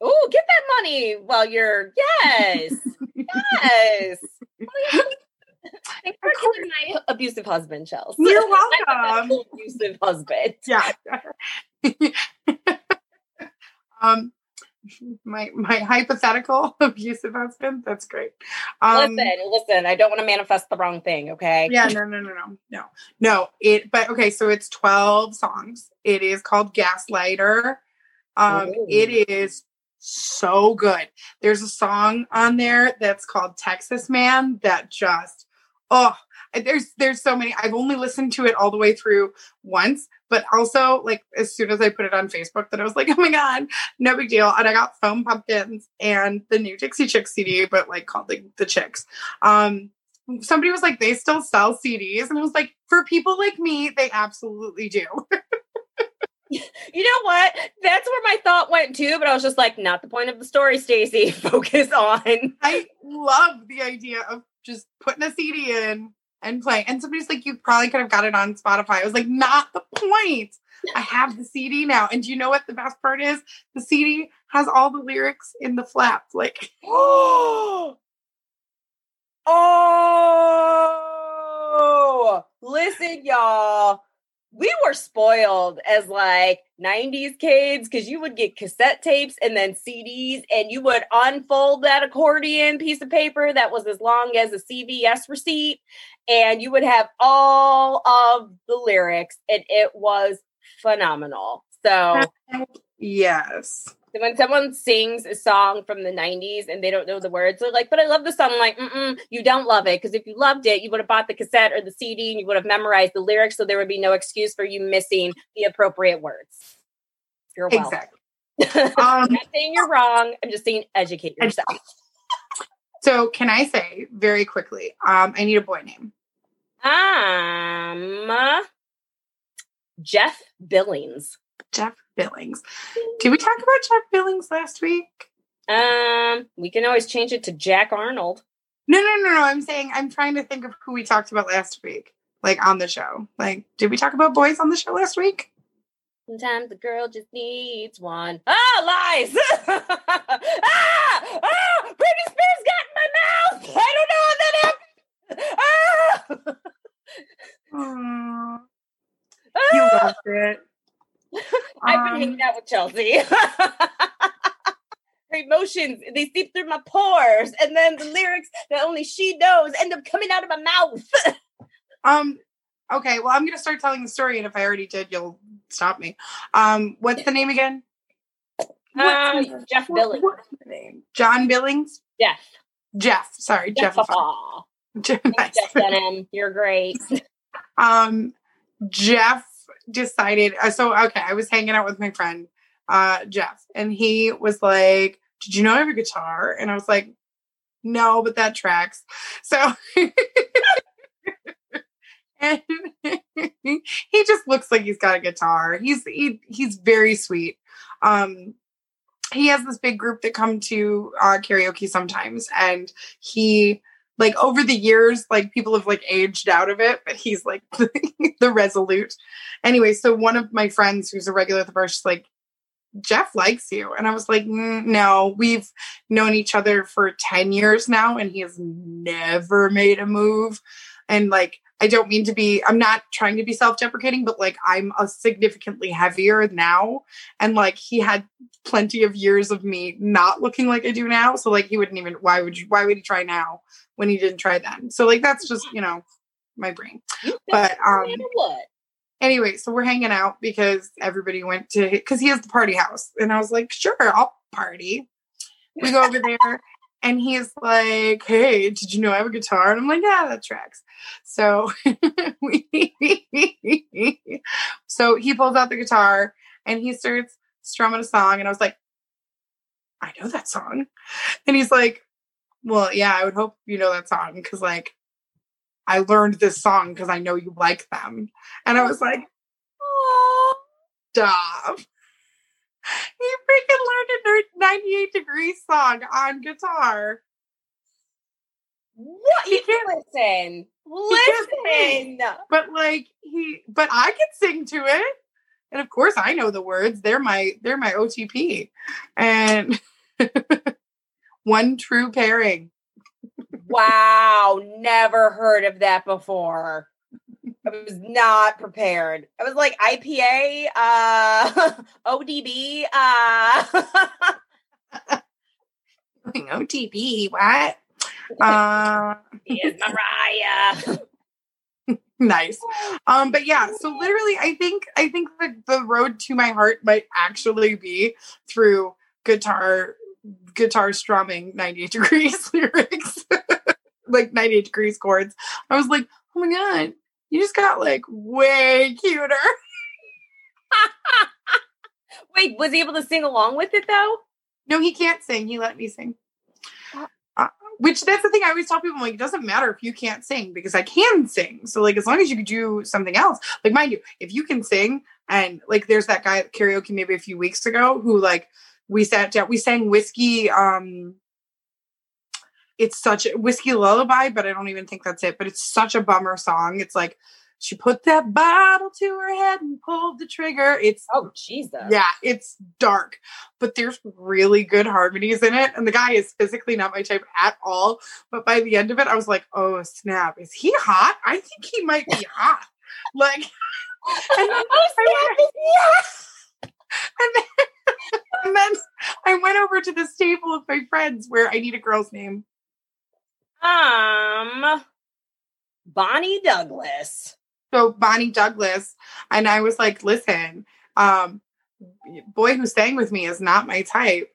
Oh, get that money while you're yes, yes. Thanks for killing my abusive husband, Chels. You're welcome. Abusive husband. Yeah. um, my my hypothetical abusive husband. That's great. Um, listen, listen. I don't want to manifest the wrong thing. Okay. Yeah. No. No. No. No. No. No. It. But okay. So it's twelve songs. It is called Gaslighter. Um. Ooh. It is so good. There's a song on there that's called Texas Man that just. Oh, there's there's so many. I've only listened to it all the way through once, but also like as soon as I put it on Facebook, that I was like, oh my God, no big deal. And I got foam pumpkins and the new Dixie Chicks C D, but like called the, the Chicks. Um, somebody was like, they still sell C Ds, and I was like, for people like me, they absolutely do. You know what? That's where my thought went too, but I was just like, not the point of the story, Stacey. Focus on. I love the idea of just putting a C D in and playing. And somebody's like, you probably could have got it on Spotify. I was like, not the point. I have the C D now. And do you know what the best part is? The C D has all the lyrics in the flap. Like, oh, oh, listen, y'all. We were spoiled as like nineties kids, because you would get cassette tapes and then C Ds, and you would unfold that accordion piece of paper that was as long as a C V S receipt, and you would have all of the lyrics, and it was phenomenal. So yes. When someone sings a song from the nineties and they don't know the words, they're like, but I love the song. I'm like, mm-mm, you don't love it. Because if you loved it, you would have bought the cassette or the C D, and you would have memorized the lyrics. So there would be no excuse for you missing the appropriate words. You're welcome. Exactly. Um, I'm not saying you're wrong. I'm just saying educate yourself. So can I say very quickly, um, I need a boy name. Um, uh, Jeff Billings. Jeff Billings. Did we talk about Jeff Billings last week? Um, we can always change it to Jack Arnold. No, no, no, no. I'm saying I'm trying to think of who we talked about last week, like on the show. Like, did we talk about boys on the show last week? Sometimes a girl just needs one. Ah, lies! ah, ah! Britney Spears got in my mouth. I don't know how that happened. Ah! hanging out with Chelsea. Her emotions, they seep through my pores. And then the lyrics that only she knows end up coming out of my mouth. um. Okay, well, I'm going to start telling the story. And if I already did, you'll stop me. Um, What's the name again? Uh, Jeff Billings. What's the name? John Billings? Jeff. Jeff. Sorry, Jeff. Jeff. Jeff, nice. Jeff Benham, you're great. Um, Jeff decided, uh, so, okay, I was hanging out with my friend, uh, Jeff, and he was like, did you know I have a guitar? And I was like, no, but that tracks. So and he just looks like he's got a guitar. He's, he, he's very sweet. Um, he has this big group that come to uh, karaoke sometimes. And he, like, over the years, like, people have, like, aged out of it, but he's, like, the resolute. Anyway, so one of my friends who's a regular at the bar, she's like, Jeff likes you. And I was like, mm, no, we've known each other for ten years now, and he has never made a move. And, like, I don't mean to be, I'm not trying to be self-deprecating, but, like, I'm a significantly heavier now. And, like, he had plenty of years of me not looking like I do now. So, like, he wouldn't even, why would you, why would he try now when he didn't try then? So, like, that's just, you know, my brain. But, um, anyway, so we're hanging out because everybody went to, because he has the party house. And I was like, sure, I'll party. We go over there. And he's like, hey, did you know I have a guitar? And I'm like, yeah, that tracks. So so he pulls out the guitar and he starts strumming a song. And I was like, I know that song. And he's like, well, yeah, I would hope you know that song. Because, like, I learned this song because I know you like them. And I was like, oh, stop. He freaking learned a ninety-eight degrees song on guitar. What? He can't listen. Listen. But, like, he, but I can sing to it. And of course I know the words. They're my, they're my O T P. And one true pairing. Wow. Never heard of that before. I was not prepared. I was like, I P A, uh, O D B, uh, O T B, what? Uh, yes, Mariah. Nice. Um, but yeah, so literally, I think, I think that the road to my heart might actually be through guitar, guitar strumming ninety-eight degrees lyrics, like ninety-eight degrees chords. I was like, oh my God. You just got, like, way cuter. Wait, was he able to sing along with it, though? No, he can't sing. He let me sing. Uh, which, that's the thing I always tell people. I'm like, it doesn't matter if you can't sing, because I can sing. So, like, as long as you can do something else. Like, mind you, if you can sing, and, like, there's that guy at karaoke maybe a few weeks ago who, like, we sat down. We sang Whiskey. Um, It's such a Whiskey Lullaby, but I don't even think that's it. But it's such a bummer song. It's like, she put that bottle to her head and pulled the trigger. It's, oh, Jesus. Yeah, it's dark. But there's really good harmonies in it. And the guy is physically not my type at all. But by the end of it, I was like, oh, snap. Is he hot? I think he might be hot. Like, and then, oh, snap, is he hot? And then, and then I went over to this table of my friends where I need a girl's name. Um, Bonnie Douglas. So Bonnie Douglas. And I was like, listen, um, boy who sang with me is not my type,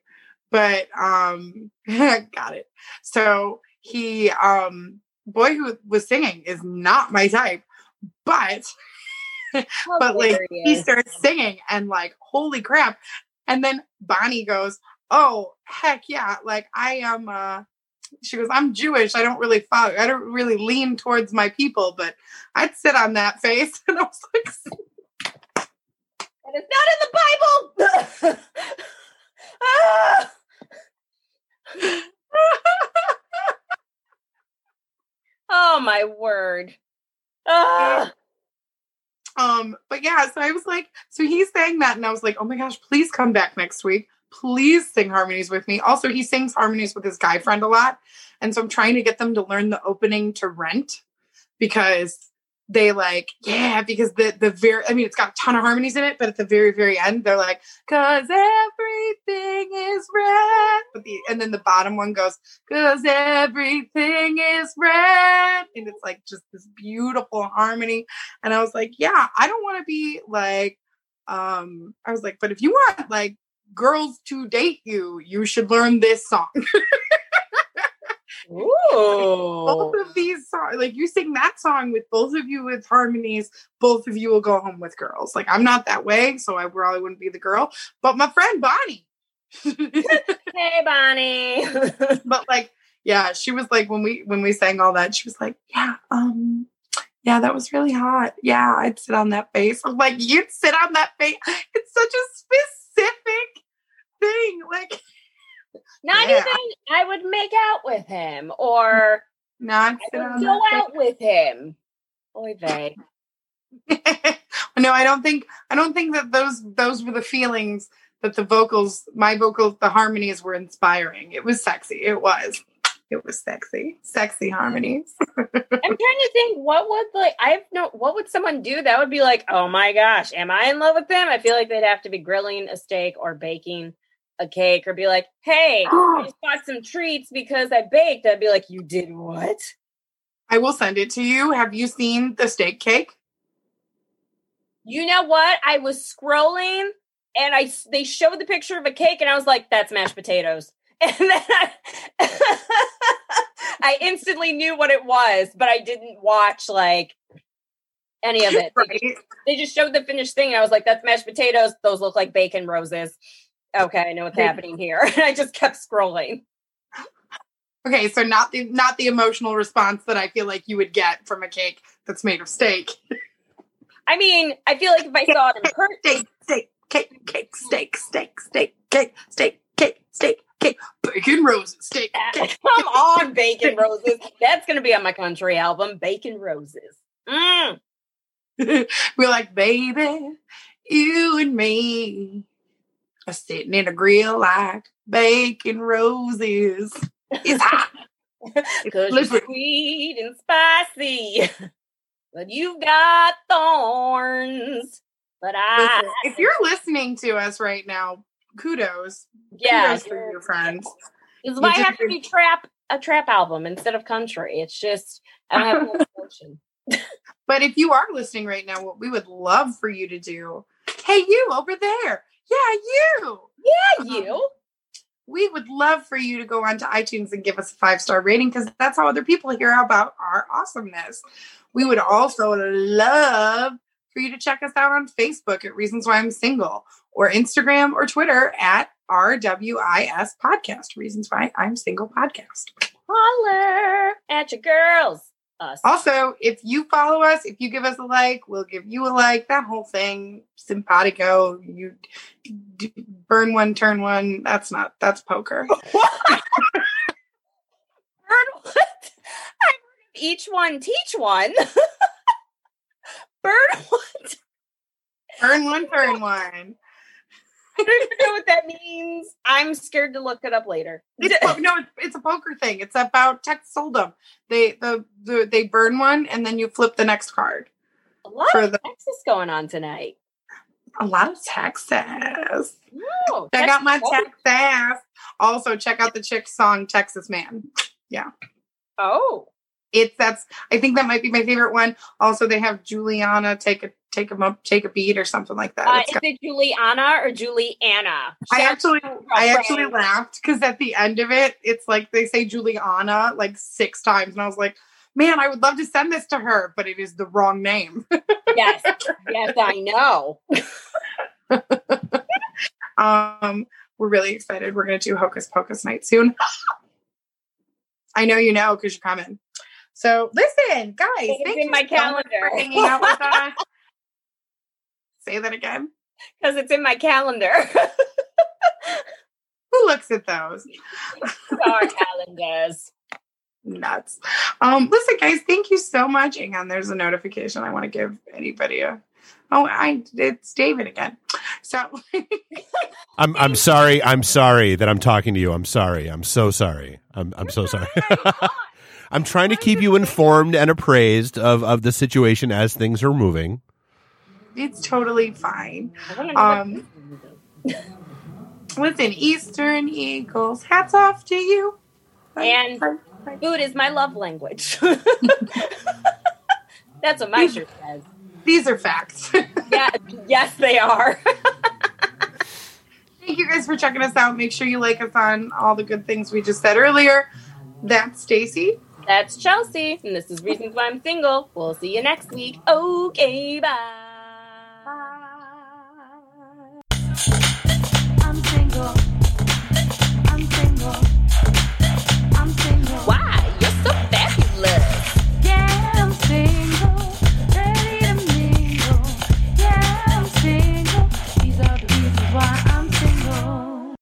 but, um, got it. So he, um, boy who was singing is not my type, but, but like he starts singing and, like, holy crap. And then Bonnie goes, oh, heck yeah. Like, I am, uh, she goes, I'm Jewish. I don't really follow. I don't really lean towards my people, but I'd sit on that face. And I was like, and it's not in the Bible. Ah! Oh my word. Ah! Um, but yeah, so I was like, so he's saying that, and I was like, oh my gosh, please come back next week. Please sing harmonies with me. Also, he sings harmonies with his guy friend a lot. And so I'm trying to get them to learn the opening to Rent, because they like, yeah, because the, the very, I mean, it's got a ton of harmonies in it, but at the very, very end, they're like, cause everything is red. But the, and then the bottom one goes, cause everything is red. And it's like just this beautiful harmony. And I was like, yeah, I don't want to be like, um, I was like, but if you want like girls to date you, you should learn this song. Ooh. Like, both of these songs, like you sing that song with both of you with harmonies, both of you will go home with girls. Like I'm not that way, so I probably wouldn't be the girl. But my friend Bonnie, hey Bonnie, but like yeah, she was like when we when we sang all that, she was like yeah, um, yeah, that was really hot. Yeah, I'd sit on that face. I'm like you'd sit on that face. It's such a specific thing, like. Not yeah. even I would make out with him or not I would go out with him. Oy vey. No, I don't think I don't think that those those were the feelings that the vocals, my vocals, the harmonies were inspiring. It was sexy. It was. It was sexy. Sexy harmonies. I'm trying to think what would like I have no what would someone do that would be like, oh my gosh, am I in love with them? I feel like they'd have to be grilling a steak or baking a cake or be like, hey, I just bought some treats because I baked. I'd be like, you did what? I will send it to you. Have you seen the steak cake? You know what? I was scrolling and I they showed the picture of a cake and I was like, that's mashed potatoes. And then I, I instantly knew what it was, but I didn't watch like any of it. Right. They, just, they just showed the finished thing. And I was like, that's mashed potatoes. Those look like bacon roses. Okay, I know what's happening here. And I just kept scrolling. Okay, so not the not the emotional response that I feel like you would get from a cake that's made of steak. I mean, I feel like if I cake, saw it in person, steak, steak, cake, cake, steak, steak, steak, cake, steak, cake, steak, cake, bacon roses, steak. Cake. Come on, bacon roses. That's gonna be on my country album, Bacon Roses. Mm. We're like, baby, you and me. Sitting in a grill like bacon roses. It's hot. Because you're sweet and spicy. But you've got thorns. But I... Listen, if you're listening to us right now, kudos. Yeah. Kudos for your friends. This is why I have to be trap, a trap album instead of country. It's just, I don't have no emotion. But if you are listening right now, what we would love for you to do, hey, you over there. Yeah, you. Yeah, you. Um, we would love for you to go onto iTunes and give us a five-star rating because that's how other people hear about our awesomeness. We would also love for you to check us out on Facebook at Reasons Why I'm Single or Instagram or Twitter at R W I S Podcast, Reasons Why I'm Single Podcast. Holler at your girls. Us. Also, if you follow us, if you give us a like, we'll give you a like. That whole thing, simpatico. You d- burn one, turn one. That's not. That's poker. What? Burn what? I each one, teach one. Burn what? Burn one, turn one. I don't even know what that means. I'm scared to look it up later. It's po- no, it's, it's a poker thing. It's about Texas Hold'em. They the, the they burn one and then you flip the next card. A lot of the- Texas going on tonight. A lot of Texas. Oh, check out my cool. Texas. Also, check out the Chicks song "Texas Man." Yeah. Oh, it's that's. I think that might be my favorite one. Also, they have Juliana take a. Take them up, take a beat or something like that. Uh, is got- it Juliana or Juliana? Shout I actually, I actually laughed because at the end of it, it's like they say Juliana like six times, and I was like, "Man, I would love to send this to her, but it is the wrong name." Yes, yes, I know. um, we're really excited. We're going to do Hocus Pocus night soon. I know you know because you're coming. So listen, guys, it's thank in you my so calendar much for hanging out with us. Say that again. Because it's in my calendar. Who looks at those? Our calendars. Nuts. Um, listen, guys, thank you so much. Hang on, there's a notification. I want to give anybody a oh, I it's David again. So I'm I'm sorry, I'm sorry that I'm talking to you. I'm sorry. I'm so sorry. I'm I'm You're so sorry. I'm trying to keep you informed and appraised of, of the situation as things are moving. It's totally fine. Um, listen, Eastern Eagles, hats off to you. And food is my love language. That's what my these, shirt says. These are facts. Yeah, yes, they are. Thank you guys for checking us out. Make sure you like us on all the good things we just said earlier. That's Stacy. That's Chelsea. And this is Reasons Why I'm Single. We'll see you next week. Okay, bye.